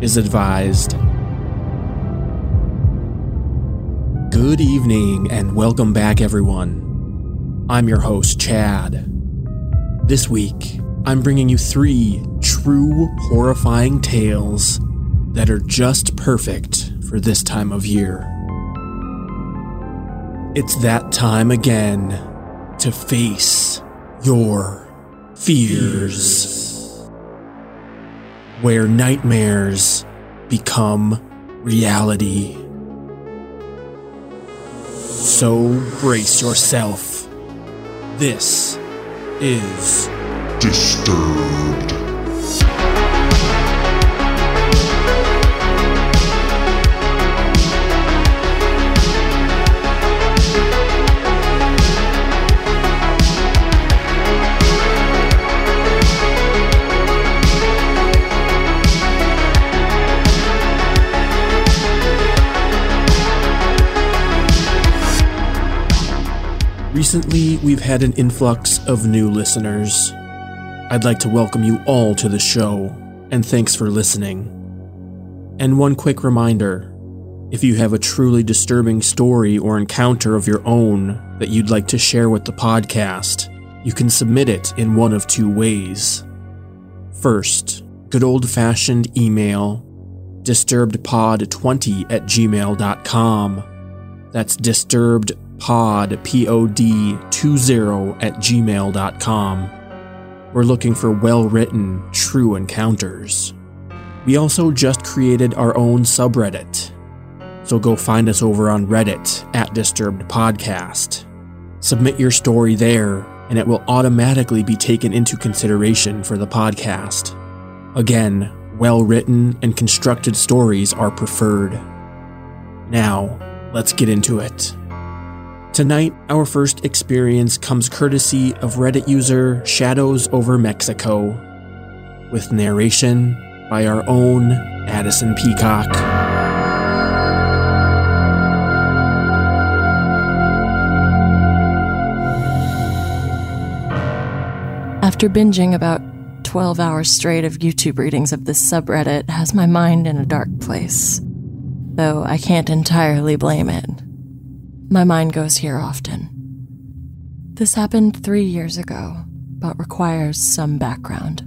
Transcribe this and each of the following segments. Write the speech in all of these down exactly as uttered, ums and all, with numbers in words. is advised. Good evening and welcome back, everyone. I'm your host, Chad. This week, I'm bringing you three true horrifying tales that are just perfect for this time of year. It's that time again to face your fears. Where nightmares become reality. So brace yourself. This is Disturbed. Recently, we've had an influx of new listeners. I'd like to welcome you all to the show, and thanks for listening. And one quick reminder, if you have a truly disturbing story or encounter of your own that you'd like to share with the podcast, you can submit it in one of two ways. First, good old-fashioned email, disturbed pod twenty at gmail dot com. That's disturbed. Pod, P O D, twenty at gmail dot com. We're looking for well-written, true encounters. We also just created our own subreddit, so go find us over on Reddit at Disturbed Podcast. Submit your story there, and it will automatically be taken into consideration for the podcast. Again, well-written and constructed stories are preferred. Now, let's get into it. Tonight, our first experience comes courtesy of Reddit user Shadows Over Mexico, with narration by our own Addison Peacock. After binging about twelve hours straight of YouTube readings of this subreddit has my mind in a dark place, though I can't entirely blame it. My mind goes here often. This happened three years ago, but requires some background.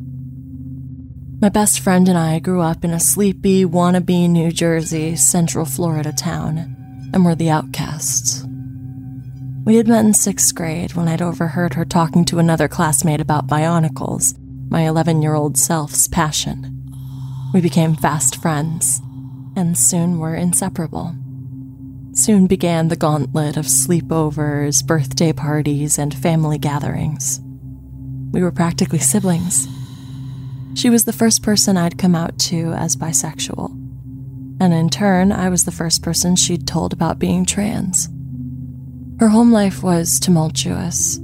My best friend and I grew up in a sleepy, wannabe New Jersey, Central Florida town, and were the outcasts. We had met in sixth grade when I'd overheard her talking to another classmate about Bionicles, my eleven-year-old self's passion. We became fast friends, and soon were inseparable. Soon began the gauntlet of sleepovers, birthday parties, and family gatherings. We were practically siblings. She was the first person I'd come out to as bisexual, and in turn, I was the first person she'd told about being trans. Her home life was tumultuous,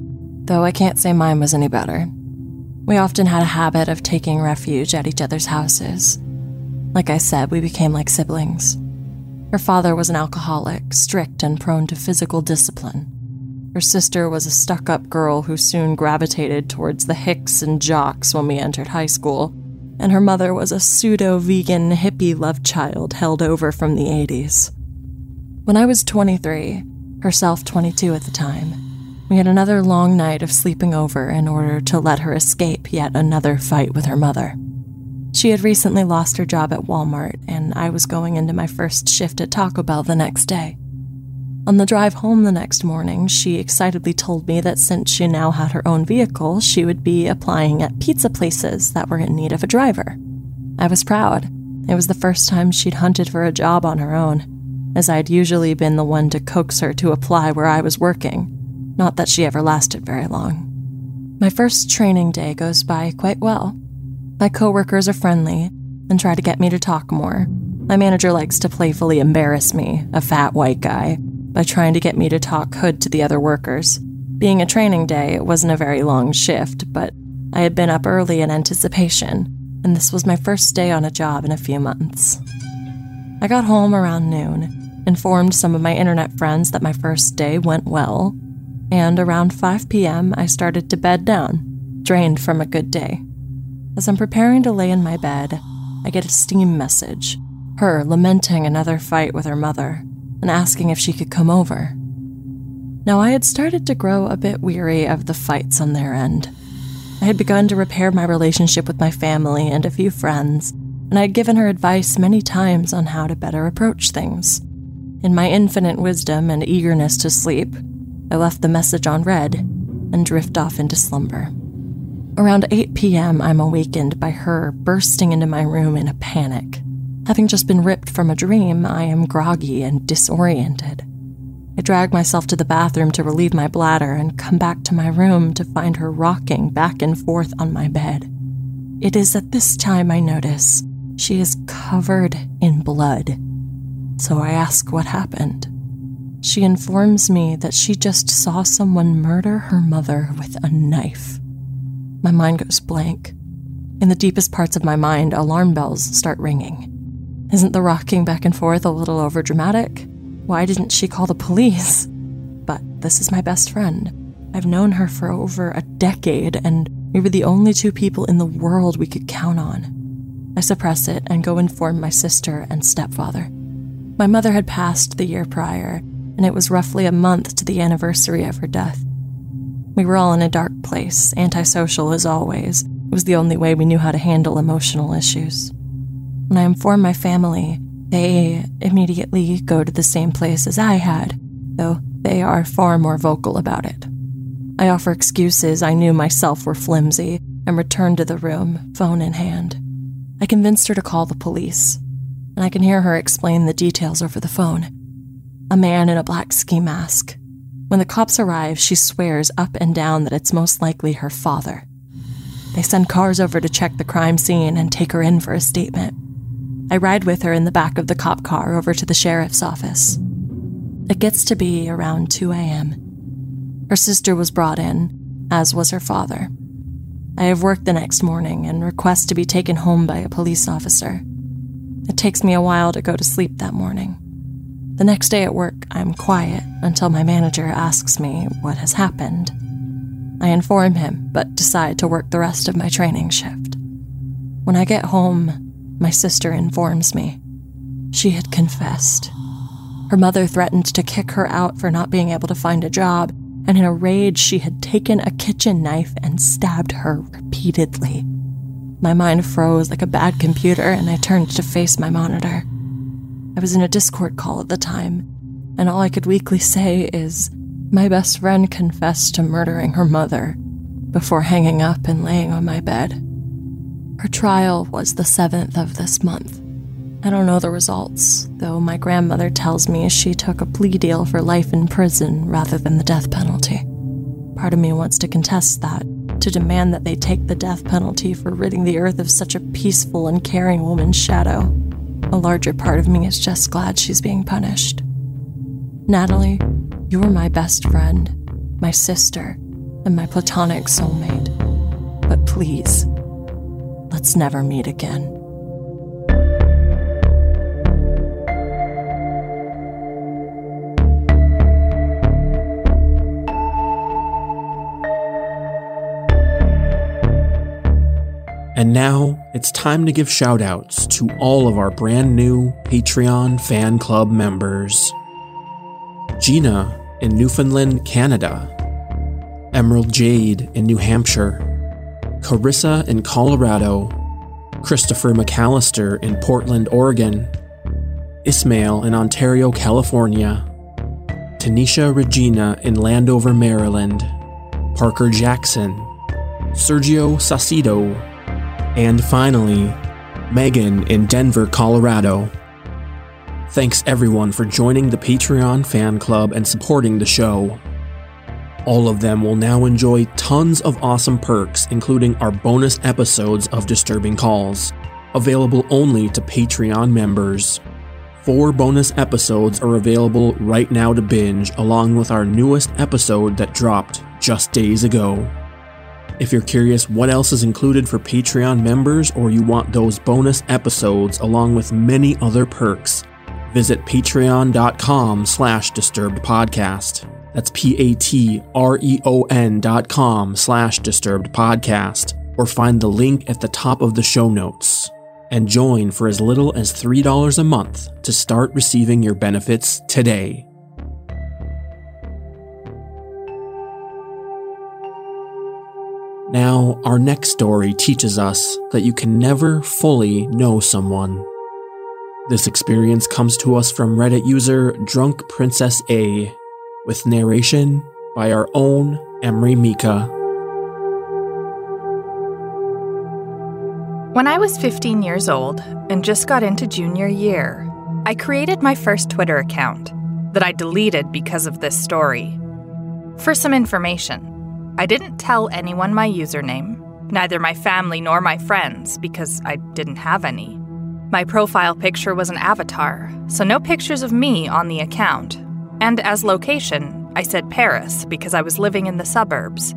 though I can't say mine was any better. We often had a habit of taking refuge at each other's houses. Like I said, we became like siblings. Her father was an alcoholic, strict and prone to physical discipline. Her sister was a stuck-up girl who soon gravitated towards the hicks and jocks when we entered high school, and her mother was a pseudo-vegan hippie love child held over from the eighties. When I was twenty-three, herself twenty-two at the time, we had another long night of sleeping over in order to let her escape yet another fight with her mother. She had recently lost her job at Walmart, and I was going into my first shift at Taco Bell the next day. On the drive home the next morning, she excitedly told me that since she now had her own vehicle, she would be applying at pizza places that were in need of a driver. I was proud. It was the first time she'd hunted for a job on her own. as I'd usually been the one to coax her to apply where I was working. Not that she ever lasted very long. My first training day goes by quite well. My coworkers are friendly and try to get me to talk more. My manager likes to playfully embarrass me, a fat white guy, by trying to get me to talk hood to the other workers. Being a training day, it wasn't a very long shift, but I had been up early in anticipation, and this was my first day on a job in a few months. I got home around noon, informed some of my internet friends that my first day went well, and around five p.m. I started to bed down, drained from a good day. As I'm preparing to lay in my bed, I get a Steam message, her lamenting another fight with her mother, and asking if she could come over. Now, I had started to grow a bit weary of the fights on their end. I had begun to repair my relationship with my family and a few friends, and I had given her advice many times on how to better approach things. In my infinite wisdom and eagerness to sleep, I left the message on read and drift off into slumber. Around eight p.m., I'm awakened by her bursting into my room in a panic. Having just been ripped from a dream, I am groggy and disoriented. I drag myself to the bathroom to relieve my bladder and come back to my room to find her rocking back and forth on my bed. It is at this time I notice she is covered in blood. So I ask what happened. She informs me that she just saw someone murder her mother with a knife. My mind goes blank. In the deepest parts of my mind, alarm bells start ringing. Isn't the rocking back and forth a little over dramatic? Why didn't she call the police? But this is my best friend. I've known her for over a decade, and we were the only two people in the world we could count on. I suppress it and go inform my sister and stepfather. My mother had passed the year prior, and it was roughly a month to the anniversary of her death. We were all in a dark place, antisocial as always. It was the only way we knew how to handle emotional issues. When I inform my family, they immediately go to the same place as I had, though they are far more vocal about it. I offer excuses I knew myself were flimsy and return to the room, phone in hand. I convinced her to call the police, and I can hear her explain the details over the phone. A man in a black ski mask. When the cops arrive, she swears up and down that it's most likely her father. They send cars over to check the crime scene and take her in for a statement. I ride with her in the back of the cop car over to the sheriff's office. It gets to be around two a.m. Her sister was brought in, as was her father. I have work the next morning and request to be taken home by a police officer. It takes me a while to go to sleep that morning. The next day at work, I'm quiet until my manager asks me what has happened. I inform him, but decide to work the rest of my training shift. When I get home, my sister informs me. She had confessed. Her mother threatened to kick her out for not being able to find a job, and in a rage she had taken a kitchen knife and stabbed her repeatedly. My mind froze like a bad computer, and I turned to face my monitor. I was in a Discord call at the time, and all I could weakly say is, my best friend confessed to murdering her mother, before hanging up and laying on my bed. Her trial was the seventh of this month. I don't know the results, though my grandmother tells me she took a plea deal for life in prison rather than the death penalty. Part of me wants to contest that, to demand that they take the death penalty for ridding the earth of such a peaceful and caring woman's shadow. A larger part of me is just glad she's being punished. Natalie, you were my best friend, my sister, and my platonic soulmate. But please, let's never meet again. And now, it's time to give shout-outs to all of our brand new Patreon fan club members. Gina in Newfoundland, Canada. Emerald Jade in New Hampshire. Carissa in Colorado, Christopher McAllister in Portland, Oregon, Ismail in Ontario, California, Tanisha Regina in Landover, Maryland, Parker Jackson, Sergio Sacido, and finally, Megan in Denver, Colorado. Thanks everyone for joining the Patreon fan club and supporting the show. All of them will now enjoy tons of awesome perks, including our bonus episodes of Disturbing Calls, available only to Patreon members. Four bonus episodes are available right now to binge, along with our newest episode that dropped just days ago. If you're curious what else is included for Patreon members, or you want those bonus episodes along with many other perks, visit patreon.com slash disturbedpodcast. That's P-A-T-R-E-O-N dot com slash disturbedpodcast, or find the link at the top of the show notes. And join for as little as three dollars a month to start receiving your benefits today. Now, our next story teaches us that you can never fully know someone. This experience comes to us from Reddit user DrunkPrincessA, with narration by our own Emry Mika. When I was fifteen years old and just got into junior year, I created my first Twitter account that I deleted because of this story. For some information, I didn't tell anyone my username, neither my family nor my friends, because I didn't have any. My profile picture was an avatar, so no pictures of me on the account. And as location, I said Paris because I was living in the suburbs.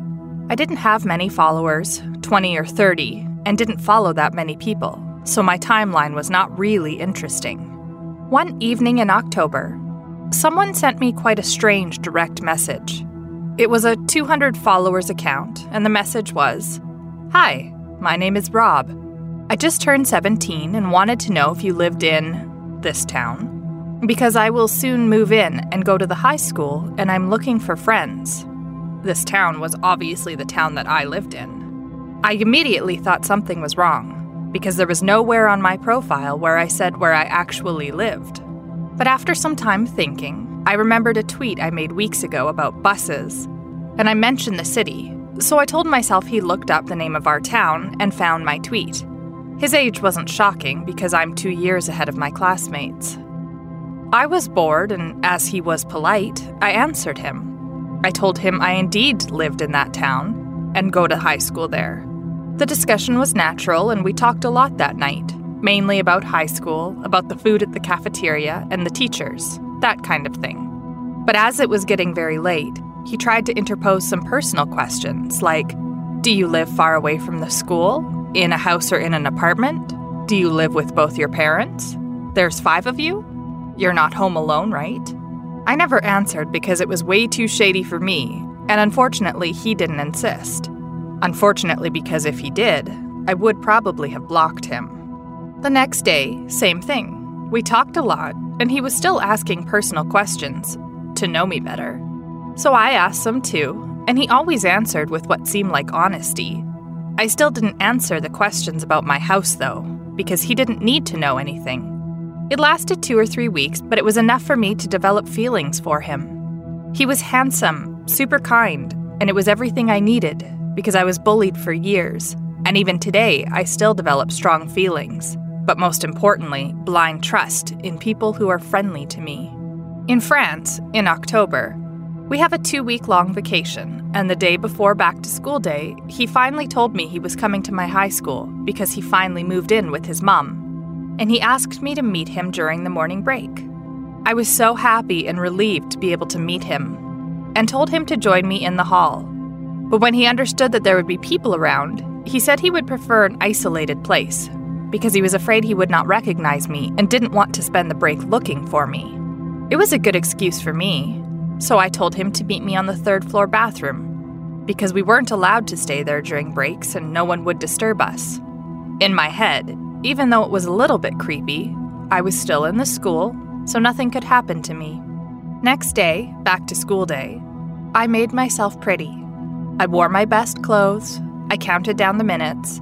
I didn't have many followers, twenty or thirty, and didn't follow that many people, so my timeline was not really interesting. One evening in October, someone sent me quite a strange direct message. It was a two hundred followers account, and the message was, "Hi, my name is Rob. I just turned seventeen and wanted to know if you lived in this town, because I will soon move in and go to the high school, and I'm looking for friends." This town was obviously the town that I lived in. I immediately thought something was wrong, because there was nowhere on my profile where I said where I actually lived. But after some time thinking, I remembered a tweet I made weeks ago about buses, and I mentioned the city, so I told myself he looked up the name of our town and found my tweet. His age wasn't shocking, because I'm two years ahead of my classmates. I was bored, and as he was polite, I answered him. I told him I indeed lived in that town and go to high school there. The discussion was natural, and we talked a lot that night, mainly about high school, about the food at the cafeteria, and the teachers, that kind of thing. But as it was getting very late, he tried to interpose some personal questions, like, do you live far away from the school? In a house or in an apartment? Do you live with both your parents? There's five of you? You're not home alone, right? I never answered because it was way too shady for me, and unfortunately, he didn't insist. Unfortunately, because if he did, I would probably have blocked him. The next day, same thing. We talked a lot, and he was still asking personal questions to know me better. So I asked some too, and he always answered with what seemed like honesty. I still didn't answer the questions about my house, though, because he didn't need to know anything. It lasted two or three weeks, but it was enough for me to develop feelings for him. He was handsome, super kind, and it was everything I needed, because I was bullied for years, and even today I still develop strong feelings, but most importantly, blind trust in people who are friendly to me. In France, in October, we have a two-week-long vacation, and the day before back-to-school day, he finally told me he was coming to my high school, because he finally moved in with his mom, and he asked me to meet him during the morning break. I was so happy and relieved to be able to meet him, and told him to join me in the hall. But when he understood that there would be people around, he said he would prefer an isolated place, because he was afraid he would not recognize me and didn't want to spend the break looking for me. It was a good excuse for me, so I told him to meet me on the third floor bathroom, because we weren't allowed to stay there during breaks and no one would disturb us. In my head, even though it was a little bit creepy, I was still in the school, so nothing could happen to me. Next day, back to school day, I made myself pretty. I wore my best clothes, I counted down the minutes,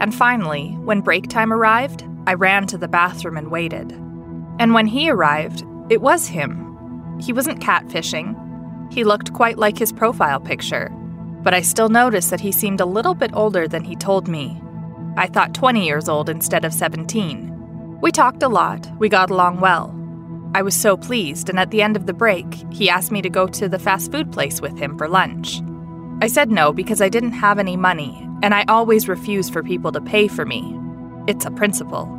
and finally, when break time arrived, I ran to the bathroom and waited. And when he arrived, it was him. He wasn't catfishing. He looked quite like his profile picture, but I still noticed that he seemed a little bit older than he told me. I thought twenty years old instead of seventeen. We talked a lot, we got along well. I was so pleased, and at the end of the break, he asked me to go to the fast food place with him for lunch. I said no because I didn't have any money, and I always refuse for people to pay for me. It's a principle.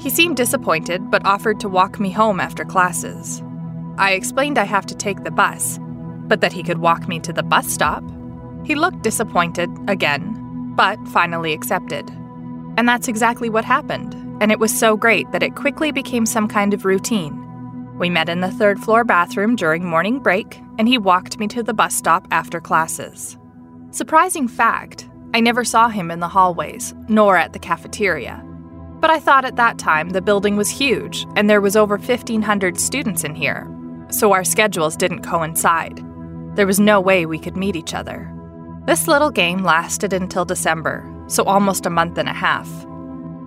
He seemed disappointed, but offered to walk me home after classes. I explained I have to take the bus, but that he could walk me to the bus stop. He looked disappointed again, but finally accepted. And that's exactly what happened, and it was so great that it quickly became some kind of routine. We met in the third floor bathroom during morning break, and he walked me to the bus stop after classes. Surprising fact, I never saw him in the hallways, nor at the cafeteria. But I thought at that time the building was huge, and there was over fifteen hundred students in here, so our schedules didn't coincide. There was no way we could meet each other. This little game lasted until December, so almost a month and a half.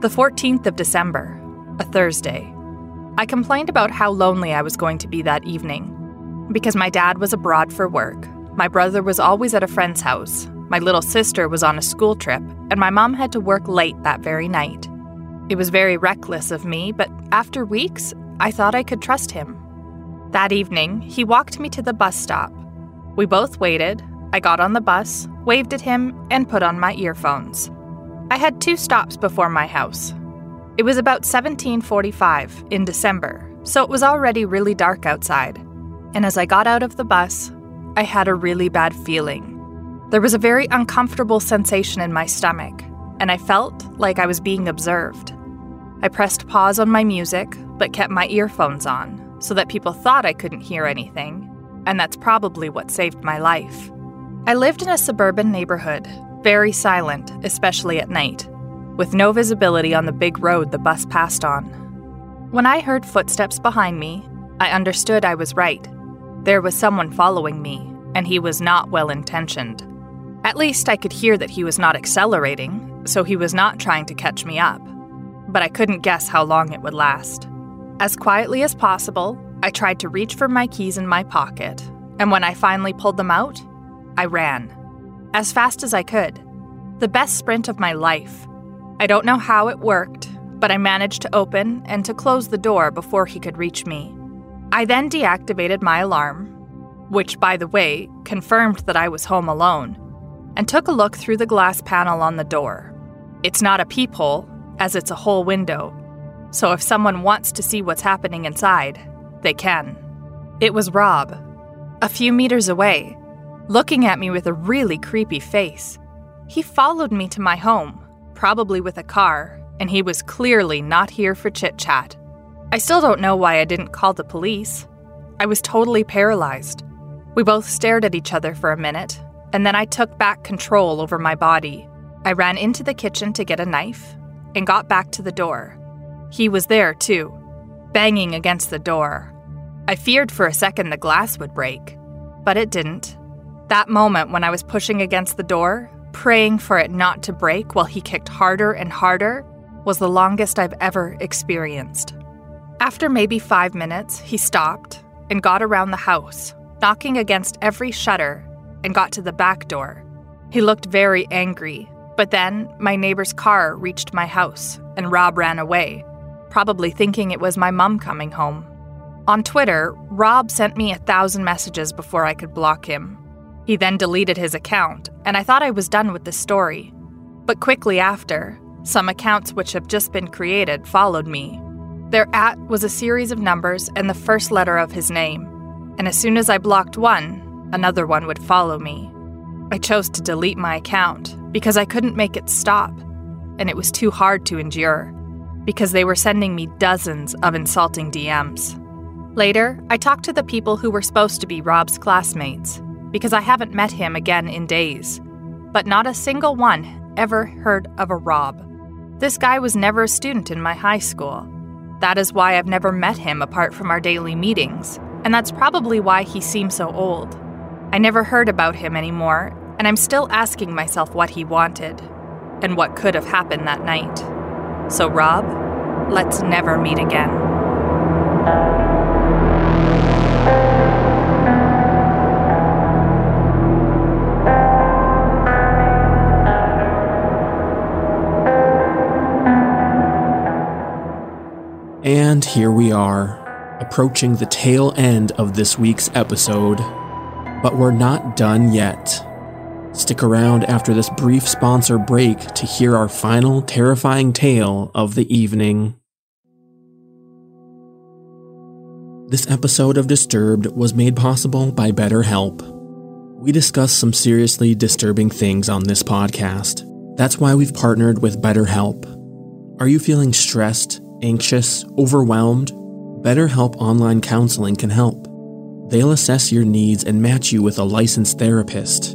The fourteenth of December, a Thursday. I complained about how lonely I was going to be that evening. Because my dad was abroad for work, my brother was always at a friend's house, my little sister was on a school trip, and my mom had to work late that very night. It was very reckless of me, but after weeks, I thought I could trust him. That evening, he walked me to the bus stop. We both waited, I got on the bus, waved at him, and put on my earphones. I had two stops before my house. It was about seventeen forty-five in December, so it was already really dark outside. And as I got out of the bus, I had a really bad feeling. There was a very uncomfortable sensation in my stomach, and I felt like I was being observed. I pressed pause on my music, but kept my earphones on, so that people thought I couldn't hear anything, and that's probably what saved my life. I lived in a suburban neighborhood, very silent, especially at night, with no visibility on the big road the bus passed on. When I heard footsteps behind me, I understood I was right. There was someone following me, and he was not well-intentioned. At least I could hear that he was not accelerating, so he was not trying to catch me up, but I couldn't guess how long it would last. As quietly as possible, I tried to reach for my keys in my pocket, and when I finally pulled them out, I ran. As fast as I could. The best sprint of my life. I don't know how it worked, but I managed to open and to close the door before he could reach me. I then deactivated my alarm, which, by the way, confirmed that I was home alone, and took a look through the glass panel on the door. It's not a peephole, as it's a whole window, so if someone wants to see what's happening inside, they can. It was Rob, a few meters away, looking at me with a really creepy face. He followed me to my home, probably with a car, and he was clearly not here for chit-chat. I still don't know why I didn't call the police. I was totally paralyzed. We both stared at each other for a minute, and then I took back control over my body. I ran into the kitchen to get a knife and got back to the door. He was there too, banging against the door. I feared for a second the glass would break, but it didn't. That moment when I was pushing against the door, praying for it not to break while he kicked harder and harder, was the longest I've ever experienced. After maybe five minutes, he stopped and got around the house, knocking against every shutter, and got to the back door. He looked very angry, but then my neighbor's car reached my house, and Rob ran away, probably thinking it was my mom coming home. On Twitter, Rob sent me a thousand messages before I could block him. He then deleted his account, and I thought I was done with this story. But quickly after, some accounts which have just been created followed me. Their at was a series of numbers and the first letter of his name, and as soon as I blocked one, another one would follow me. I chose to delete my account because I couldn't make it stop, and it was too hard to endure because they were sending me dozens of insulting D Ms. Later, I talked to the people who were supposed to be Rob's classmates because I haven't met him again in days, but not a single one ever heard of a Rob. This guy was never a student in my high school. That is why I've never met him apart from our daily meetings, and that's probably why he seems so old. I never heard about him anymore, and I'm still asking myself what he wanted and what could have happened that night. So Rob, let's never meet again. And here we are, approaching the tail end of this week's episode, but we're not done yet. Stick around after this brief sponsor break to hear our final terrifying tale of the evening. This episode of Disturbed was made possible by BetterHelp. We discuss some seriously disturbing things on this podcast. That's why we've partnered with BetterHelp. Are you feeling stressed, anxious, overwhelmed? BetterHelp Online Counseling can help. They'll assess your needs and match you with a licensed therapist.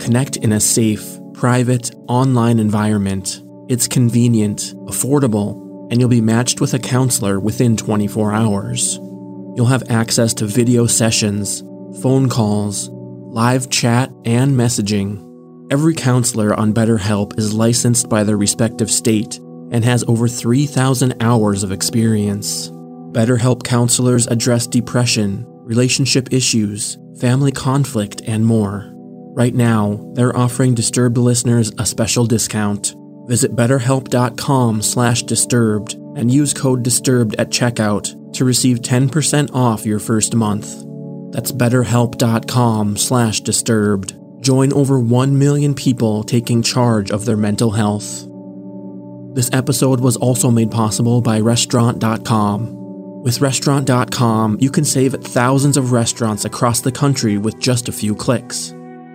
Connect in a safe, private, online environment. It's convenient, affordable, and you'll be matched with a counselor within twenty-four hours. You'll have access to video sessions, phone calls, live chat, and messaging. Every counselor on BetterHelp is licensed by their respective state and has over three thousand hours of experience. BetterHelp counselors address depression, relationship issues, family conflict, and more. Right now, they're offering Disturbed listeners a special discount. Visit BetterHelp.com slash Disturbed and use code Disturbed at checkout to receive ten percent off your first month. That's BetterHelp.com slash Disturbed. Join over one million people taking charge of their mental health. This episode was also made possible by Restaurant dot com. With Restaurant dot com, you can save at thousands of restaurants across the country with just a few clicks.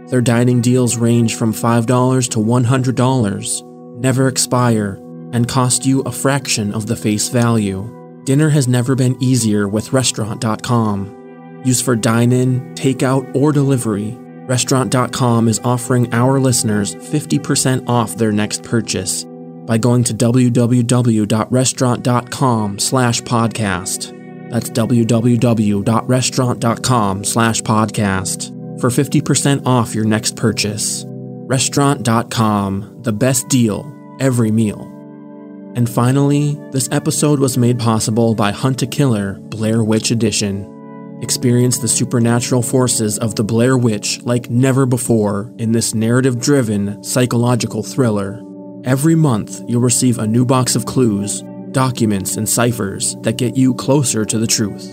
Their dining deals range from five dollars to one hundred dollars, never expire, and cost you a fraction of the face value. Dinner has never been easier with Restaurant dot com. Used for dine-in, takeout, or delivery, Restaurant dot com is offering our listeners fifty percent off their next purchase by going to www.restaurant.com slash podcast. That's www.restaurant.com slash podcast for fifty percent off your next purchase. Restaurant dot com, the best deal, every meal. And finally, this episode was made possible by Hunt a Killer, Blair Witch Edition. Experience the supernatural forces of the Blair Witch like never before in this narrative-driven, psychological thriller. Every month, you'll receive a new box of clues, documents, and ciphers that get you closer to the truth.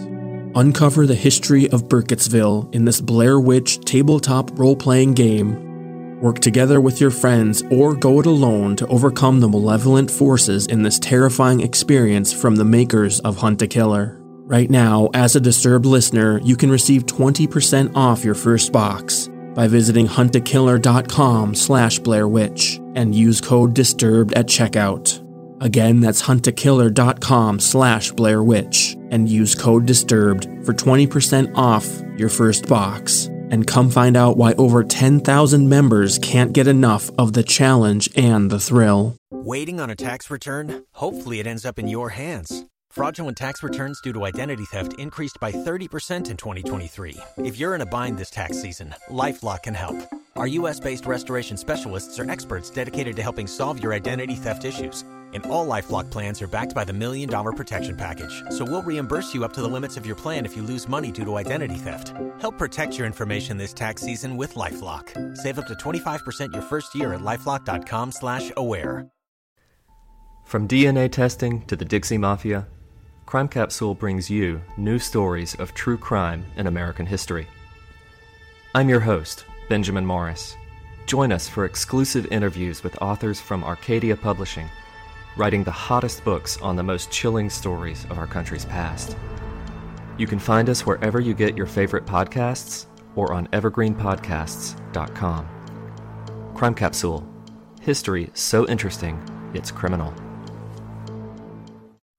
Uncover the history of Burkittsville in this Blair Witch tabletop role-playing game. Work together with your friends or go it alone to overcome the malevolent forces in this terrifying experience from the makers of Hunt a Killer. Right now, as a Disturbed listener, you can receive twenty percent off your first box by visiting huntakiller.com slash Blair Witch and use code Disturbed at checkout. Again, that's huntakiller.com slash Blair Witch and use code Disturbed for twenty percent off your first box. And come find out why over ten thousand members can't get enough of the challenge and the thrill. Waiting on a tax return? Hopefully it ends up in your hands. Fraudulent tax returns due to identity theft increased by thirty percent in twenty twenty-three. If you're in a bind this tax season, LifeLock can help. Our U S-based restoration specialists are experts dedicated to helping solve your identity theft issues. And all LifeLock plans are backed by the Million Dollar Protection Package. So we'll reimburse you up to the limits of your plan if you lose money due to identity theft. Help protect your information this tax season with LifeLock. Save up to twenty-five percent your first year at LifeLock.com slash aware. From D N A testing to the Dixie Mafia, Crime Capsule brings you new stories of true crime in American history. I'm your host, Benjamin Morris. Join us for exclusive interviews with authors from Arcadia Publishing, writing the hottest books on the most chilling stories of our country's past. You can find us wherever you get your favorite podcasts or on evergreen podcasts dot com. Crime Capsule. History so interesting, it's criminal.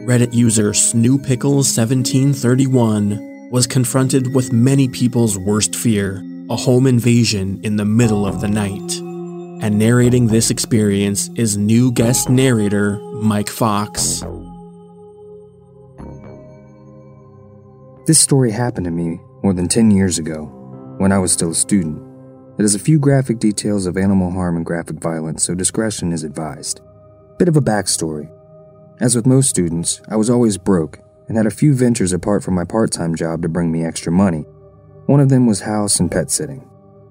Reddit user Snoo Pickles seventeen thirty-one was confronted with many people's worst fear, a home invasion in the middle of the night. And narrating this experience is new guest narrator Mike Fox. This story happened to me more than ten years ago, when I was still a student. It has a few graphic details of animal harm and graphic violence, so discretion is advised. Bit of a backstory. As with most students, I was always broke and had a few ventures apart from my part-time job to bring me extra money. One of them was house and pet sitting.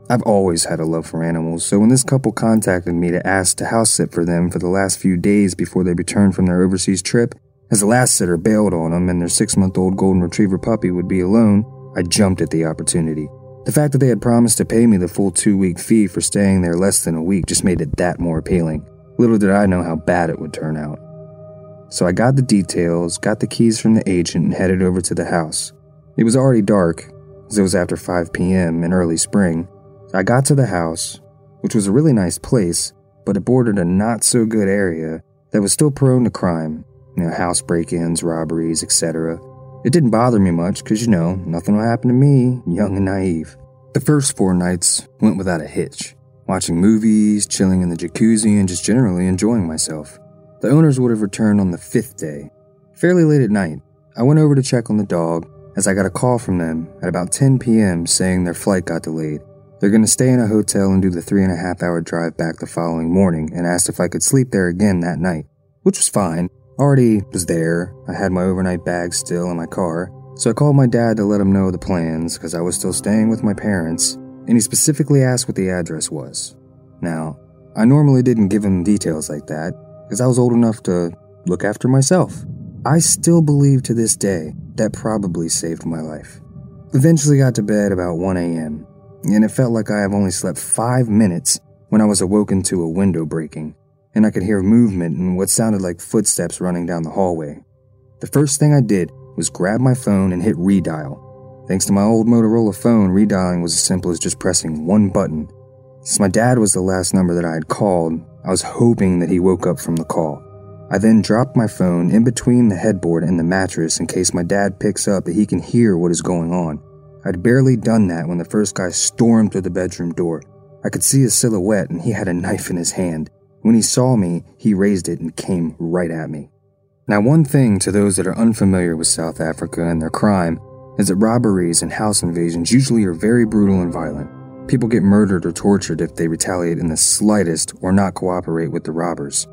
I've always had a love for animals, so when this couple contacted me to ask to house sit for them for the last few days before they returned from their overseas trip, as the last sitter bailed on them and their six-month-old golden retriever puppy would be alone, I jumped at the opportunity. The fact that they had promised to pay me the full two-week fee for staying there less than a week just made it that more appealing. Little did I know how bad it would turn out. So I got the details, got the keys from the agent, and headed over to the house. It was already dark, as it was after five p.m. in early spring. I got to the house, which was a really nice place, but it bordered a not-so-good area that was still prone to crime. You know, house break-ins, robberies, et cetera. It didn't bother me much, because, you know, nothing will happen to me, young and naive. The first four nights went without a hitch, watching movies, chilling in the jacuzzi, and just generally enjoying myself. The owners would have returned on the fifth day. Fairly late at night, I went over to check on the dog as I got a call from them at about ten p.m. saying their flight got delayed. They're going to stay in a hotel and do the three and a half hour drive back the following morning, and asked if I could sleep there again that night, which was fine. Already was there. I had my overnight bag still in my car, so I called my dad to let him know the plans because I was still staying with my parents, and he specifically asked what the address was. Now, I normally didn't give him details like that, because I was old enough to look after myself. I still believe to this day that probably saved my life. Eventually got to bed about one a.m., and it felt like I have only slept five minutes when I was awoken to a window breaking, and I could hear movement and what sounded like footsteps running down the hallway. The first thing I did was grab my phone and hit redial. Thanks to my old Motorola phone, redialing was as simple as just pressing one button. Since my dad was the last number that I had called, I was hoping that he woke up from the call. I then dropped my phone in between the headboard and the mattress in case my dad picks up that he can hear what is going on. I'd barely done that when the first guy stormed through the bedroom door. I could see his silhouette, and he had a knife in his hand. When he saw me, he raised it and came right at me. Now, one thing to those that are unfamiliar with South Africa and their crime is that robberies and house invasions usually are very brutal and violent. People get murdered or tortured if they retaliate in the slightest or not cooperate with the robbers.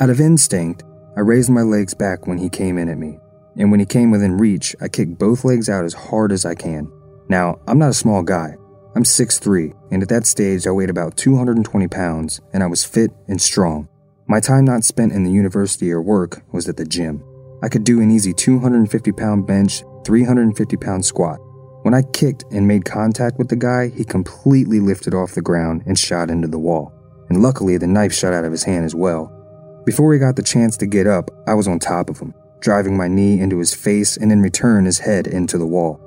Out of instinct, I raised my legs back when he came in at me, and when he came within reach, I kicked both legs out as hard as I can. Now, I'm not a small guy. I'm six foot three, and at that stage, I weighed about two hundred twenty pounds, and I was fit and strong. My time not spent in the university or work was at the gym. I could do an easy two hundred fifty pound bench, three hundred fifty pound squat. When I kicked and made contact with the guy, he completely lifted off the ground and shot into the wall. And luckily, the knife shot out of his hand as well. Before he got the chance to get up, I was on top of him, driving my knee into his face and in return his head into the wall.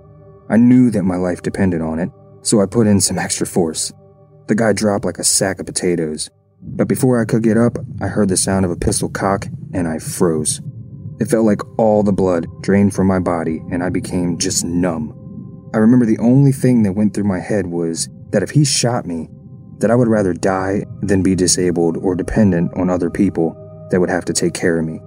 I knew that my life depended on it, so I put in some extra force. The guy dropped like a sack of potatoes. But before I could get up, I heard the sound of a pistol cock, and I froze. It felt like all the blood drained from my body, and I became just numb. I remember the only thing that went through my head was that if he shot me, that I would rather die than be disabled or dependent on other people that would have to take care of me.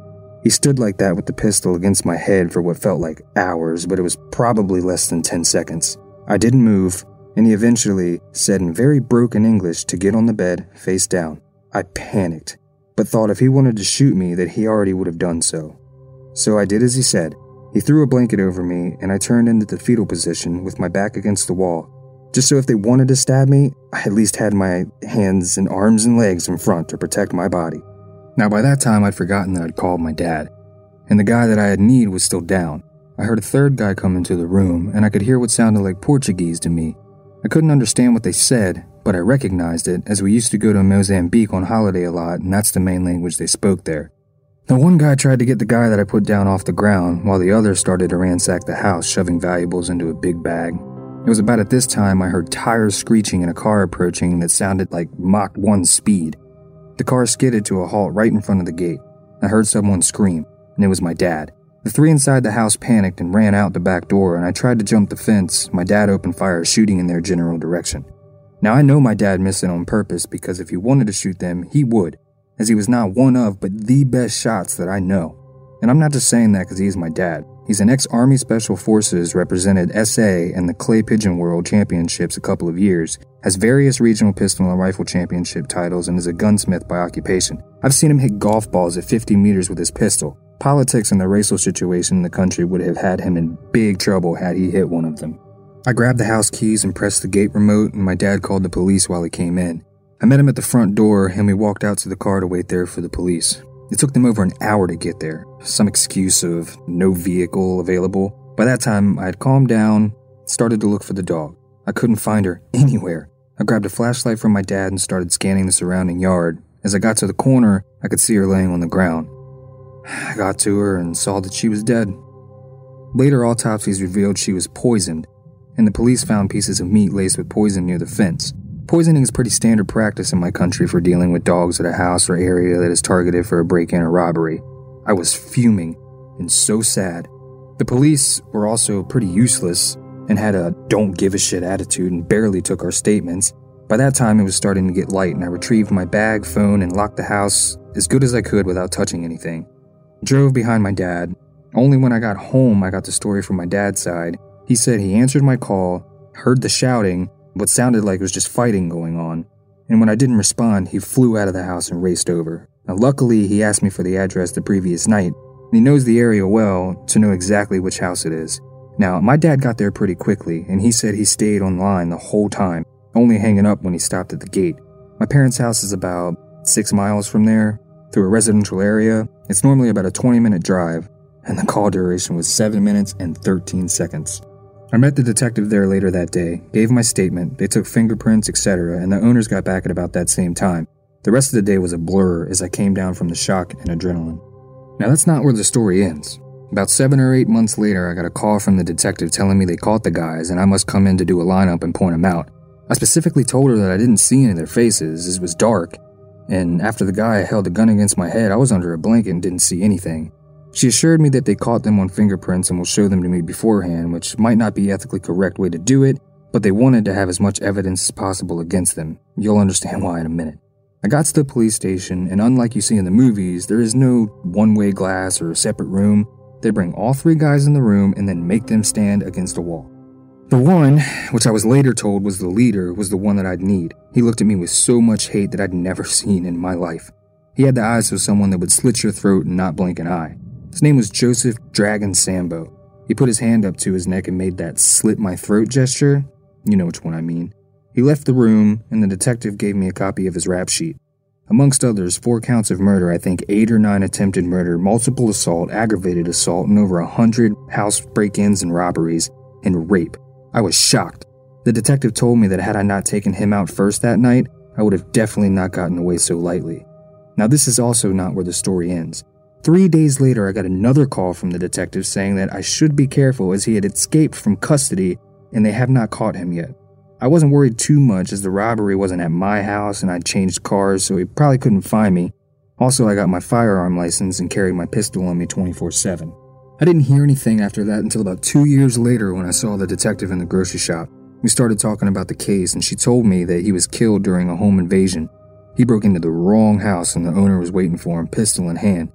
He stood like that with the pistol against my head for what felt like hours, but it was probably less than ten seconds. I didn't move, and he eventually said in very broken English to get on the bed, face down. I panicked, but thought if he wanted to shoot me that he already would have done so. So I did as he said. He threw a blanket over me, and I turned into the fetal position with my back against the wall, just so if they wanted to stab me, I at least had my hands and arms and legs in front to protect my body. Now, by that time, I'd forgotten that I'd called my dad, and the guy that I had need was still down. I heard a third guy come into the room, and I could hear what sounded like Portuguese to me. I couldn't understand what they said, but I recognized it, as we used to go to Mozambique on holiday a lot, and that's the main language they spoke there. The one guy tried to get the guy that I put down off the ground, while the other started to ransack the house, shoving valuables into a big bag. It was about at this time I heard tires screeching and a car approaching that sounded like Mach one speed. The car skidded to a halt right in front of the gate. I heard someone scream, and it was my dad. The three inside the house panicked and ran out the back door, and I tried to jump the fence. My dad opened fire, shooting in their general direction. Now I know my dad missed it on purpose, because if he wanted to shoot them, he would, as he was not one of but the best shots that I know. And I'm not just saying that because he's my dad. He's an ex-Army Special Forces, represented S A and the Clay Pigeon World Championships a couple of years, has various regional pistol and rifle championship titles, and is a gunsmith by occupation. I've seen him hit golf balls at fifty meters with his pistol. Politics and the racial situation in the country would have had him in big trouble had he hit one of them. I grabbed the house keys and pressed the gate remote, and my dad called the police while he came in. I met him at the front door, and we walked out to the car to wait there for the police. It took them over an hour to get there, some excuse of no vehicle available. By that time, I had calmed down, started to look for the dog. I couldn't find her anywhere. I grabbed a flashlight from my dad and started scanning the surrounding yard. As I got to the corner, I could see her laying on the ground. I got to her and saw that she was dead. Later autopsies revealed she was poisoned, and the police found pieces of meat laced with poison near the fence. Poisoning is pretty standard practice in my country for dealing with dogs at a house or area that is targeted for a break-in or robbery. I was fuming and so sad. The police were also pretty useless and had a don't give a shit attitude and barely took our statements. By that time, it was starting to get light, and I retrieved my bag, phone, and locked the house as good as I could without touching anything. Drove behind my dad. Only when I got home, I got the story from my dad's side. He said he answered my call, heard the shouting, what sounded like it was just fighting going on, and when I didn't respond, he flew out of the house and raced over. Now, luckily, he asked me for the address the previous night, and he knows the area well to know exactly which house it is. Now, my dad got there pretty quickly, and he said he stayed online the whole time, only hanging up when he stopped at the gate. My parents' house is about six miles from there, through a residential area. It's normally about a twenty-minute drive, and the call duration was seven minutes and thirteen seconds. I met the detective there later that day, gave my statement, they took fingerprints, et cetera, and the owners got back at about that same time. The rest of the day was a blur as I came down from the shock and adrenaline. Now, that's not where the story ends. About seven or eight months later, I got a call from the detective telling me they caught the guys and I must come in to do a lineup and point them out. I specifically told her that I didn't see any of their faces, it was dark, and after the guy held a gun against my head, I was under a blanket and didn't see anything. She assured me that they caught them on fingerprints and will show them to me beforehand, which might not be the ethically correct way to do it, but they wanted to have as much evidence as possible against them. You'll understand why in a minute. I got to the police station, and unlike you see in the movies, there is no one-way glass or a separate room. They bring all three guys in the room and then make them stand against a wall. The one, which I was later told was the leader, was the one that I'd need. He looked at me with so much hate that I'd never seen in my life. He had the eyes of someone that would slit your throat and not blink an eye. His name was Joseph Dragon Sambo. He put his hand up to his neck and made that slit my throat gesture. You know which one I mean. He left the room, and the detective gave me a copy of his rap sheet. Amongst others, four counts of murder, I think eight or nine attempted murder, multiple assault, aggravated assault, and over a hundred house break-ins and robberies, and rape. I was shocked. The detective told me that had I not taken him out first that night, I would have definitely not gotten away so lightly. Now, this is also not where the story ends. Three days later, I got another call from the detective saying that I should be careful as he had escaped from custody and they have not caught him yet. I wasn't worried too much as the robbery wasn't at my house and I changed cars, so he probably couldn't find me. Also, I got my firearm license and carried my pistol on me twenty-four seven. I didn't hear anything after that until about two years later when I saw the detective in the grocery shop. We started talking about the case, and she told me that he was killed during a home invasion. He broke into the wrong house and the owner was waiting for him, pistol in hand.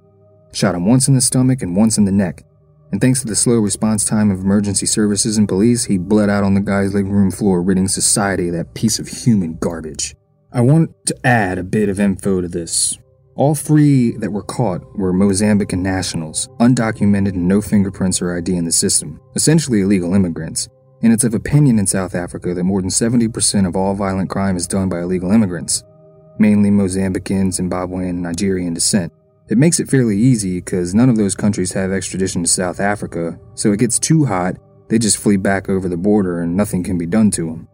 Shot him once in the stomach and once in the neck. And thanks to the slow response time of emergency services and police, he bled out on the guy's living room floor, ridding society of that piece of human garbage. I want to add a bit of info to this. All three that were caught were Mozambican nationals, undocumented and no fingerprints or I D in the system, essentially illegal immigrants. And it's of opinion in South Africa that more than seventy percent of all violent crime is done by illegal immigrants, mainly Mozambican, Zimbabwean, and Nigerian descent. It makes it fairly easy because none of those countries have extradition to South Africa, so it gets too hot, they just flee back over the border and nothing can be done to them.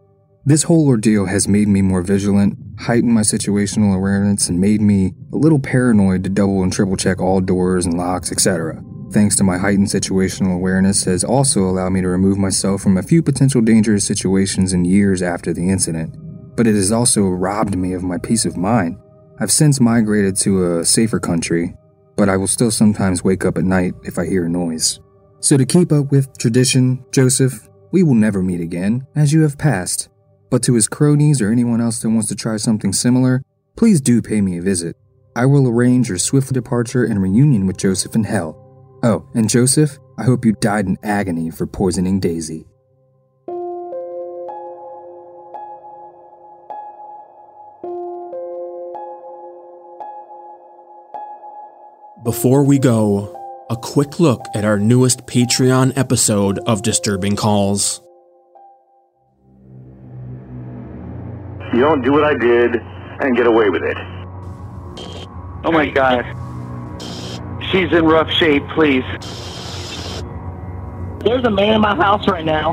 This whole ordeal has made me more vigilant, heightened my situational awareness, and made me a little paranoid to double and triple check all doors and locks, et cetera. Thanks to my heightened situational awareness has also allowed me to remove myself from a few potential dangerous situations in years after the incident. But it has also robbed me of my peace of mind. I've since migrated to a safer country, but I will still sometimes wake up at night if I hear a noise. So to keep up with tradition, Joseph, we will never meet again, as you have passed. But to his cronies or anyone else that wants to try something similar, please do pay me a visit. I will arrange your swift departure and reunion with Joseph in hell. Oh, and Joseph, I hope you died in agony for poisoning Daisy. Before we go, a quick look at our newest Patreon episode of Disturbing Calls. You don't do what I did and get away with it. Oh my God. She's in rough shape, please. There's a man in my house right now.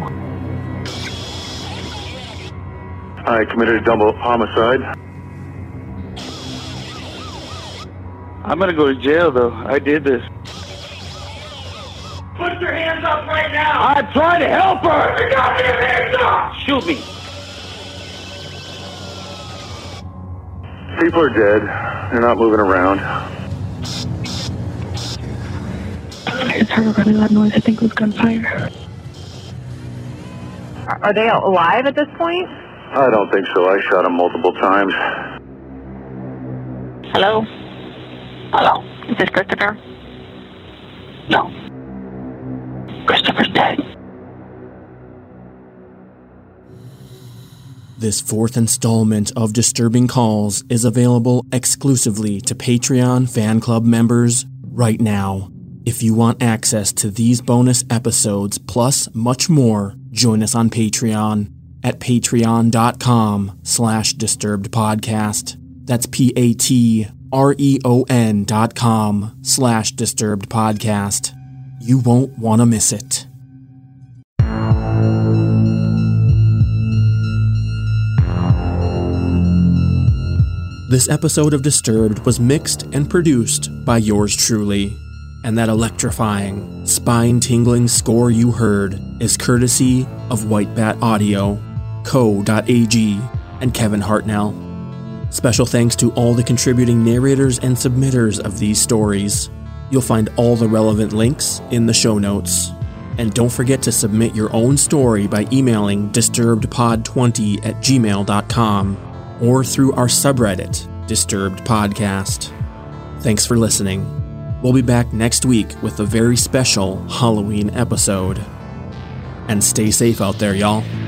I committed a double homicide. I'm gonna go to jail though. I did this. Put your hands up right now! I tried to help her! Put your goddamn hands up! Shoot me! People are dead. They're not moving around. I just heard a really loud noise. I think it was gunfire. Are they alive at this point? I don't think so. I shot them multiple times. Hello? Hello? Is this Christopher? No. Christopher's dead. This fourth installment of Disturbing Calls is available exclusively to Patreon fan club members right now. If you want access to these bonus episodes plus much more, join us on Patreon at patreon.com slash disturbed podcast. That's P-A-T-R-E-O-N dot com slash disturbed podcast. You won't want to miss it. This episode of Disturbed was mixed and produced by yours truly. And that electrifying, spine-tingling score you heard is courtesy of White Bat Audio, co dot a g, and Kevin Hartnell. Special thanks to all the contributing narrators and submitters of these stories. You'll find all the relevant links in the show notes. And don't forget to submit your own story by emailing disturbedpod20 at gmail.com. or through our subreddit, Disturbed Podcast. Thanks for listening. We'll be back next week with a very special Halloween episode. And stay safe out there, y'all.